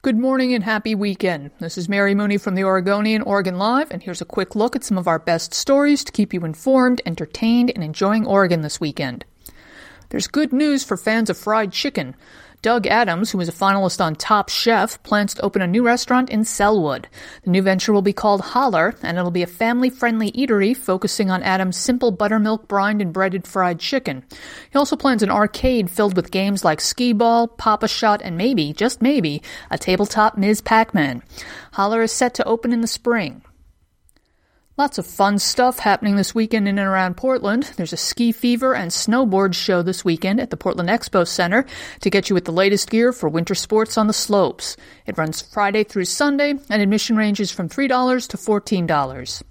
Good morning and happy weekend. This is Mary Mooney from the Oregonian Oregon Live, and here's a quick look at some of our best stories to keep you informed, entertained, and enjoying Oregon this weekend. There's good news for fans of fried chicken. Doug Adams, who is a finalist on Top Chef, plans to open a new restaurant in Selwood. The new venture will be called Holler, and it'll be a family-friendly eatery focusing on Adams' simple buttermilk brined and breaded fried chicken. He also plans an arcade filled with games like Skee-Ball, Pop-A-Shot, and maybe, just maybe, a tabletop Ms. Pac-Man. Holler is set to open in the spring. Lots of fun stuff happening this weekend in and around Portland. There's a ski fever and snowboard show this weekend at the Portland Expo Center to get you with the latest gear for winter sports on the slopes. It runs Friday through Sunday, and admission ranges from $3 to $14.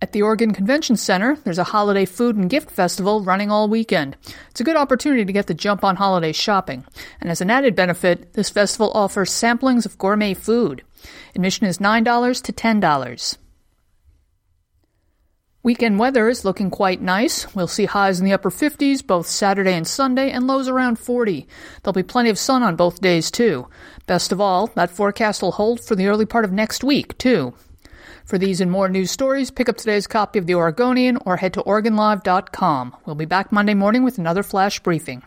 At the Oregon Convention Center, there's a holiday food and gift festival running all weekend. It's a good opportunity to get the jump on holiday shopping. And as an added benefit, this festival offers samplings of gourmet food. Admission is $9 to $10. Weekend weather is looking quite nice. We'll see highs in the upper 50s both Saturday and Sunday, and lows around 40. There'll be plenty of sun on both days, too. Best of all, that forecast will hold for the early part of next week, too. For these and more news stories, pick up today's copy of The Oregonian or head to OregonLive.com. We'll be back Monday morning with another flash briefing.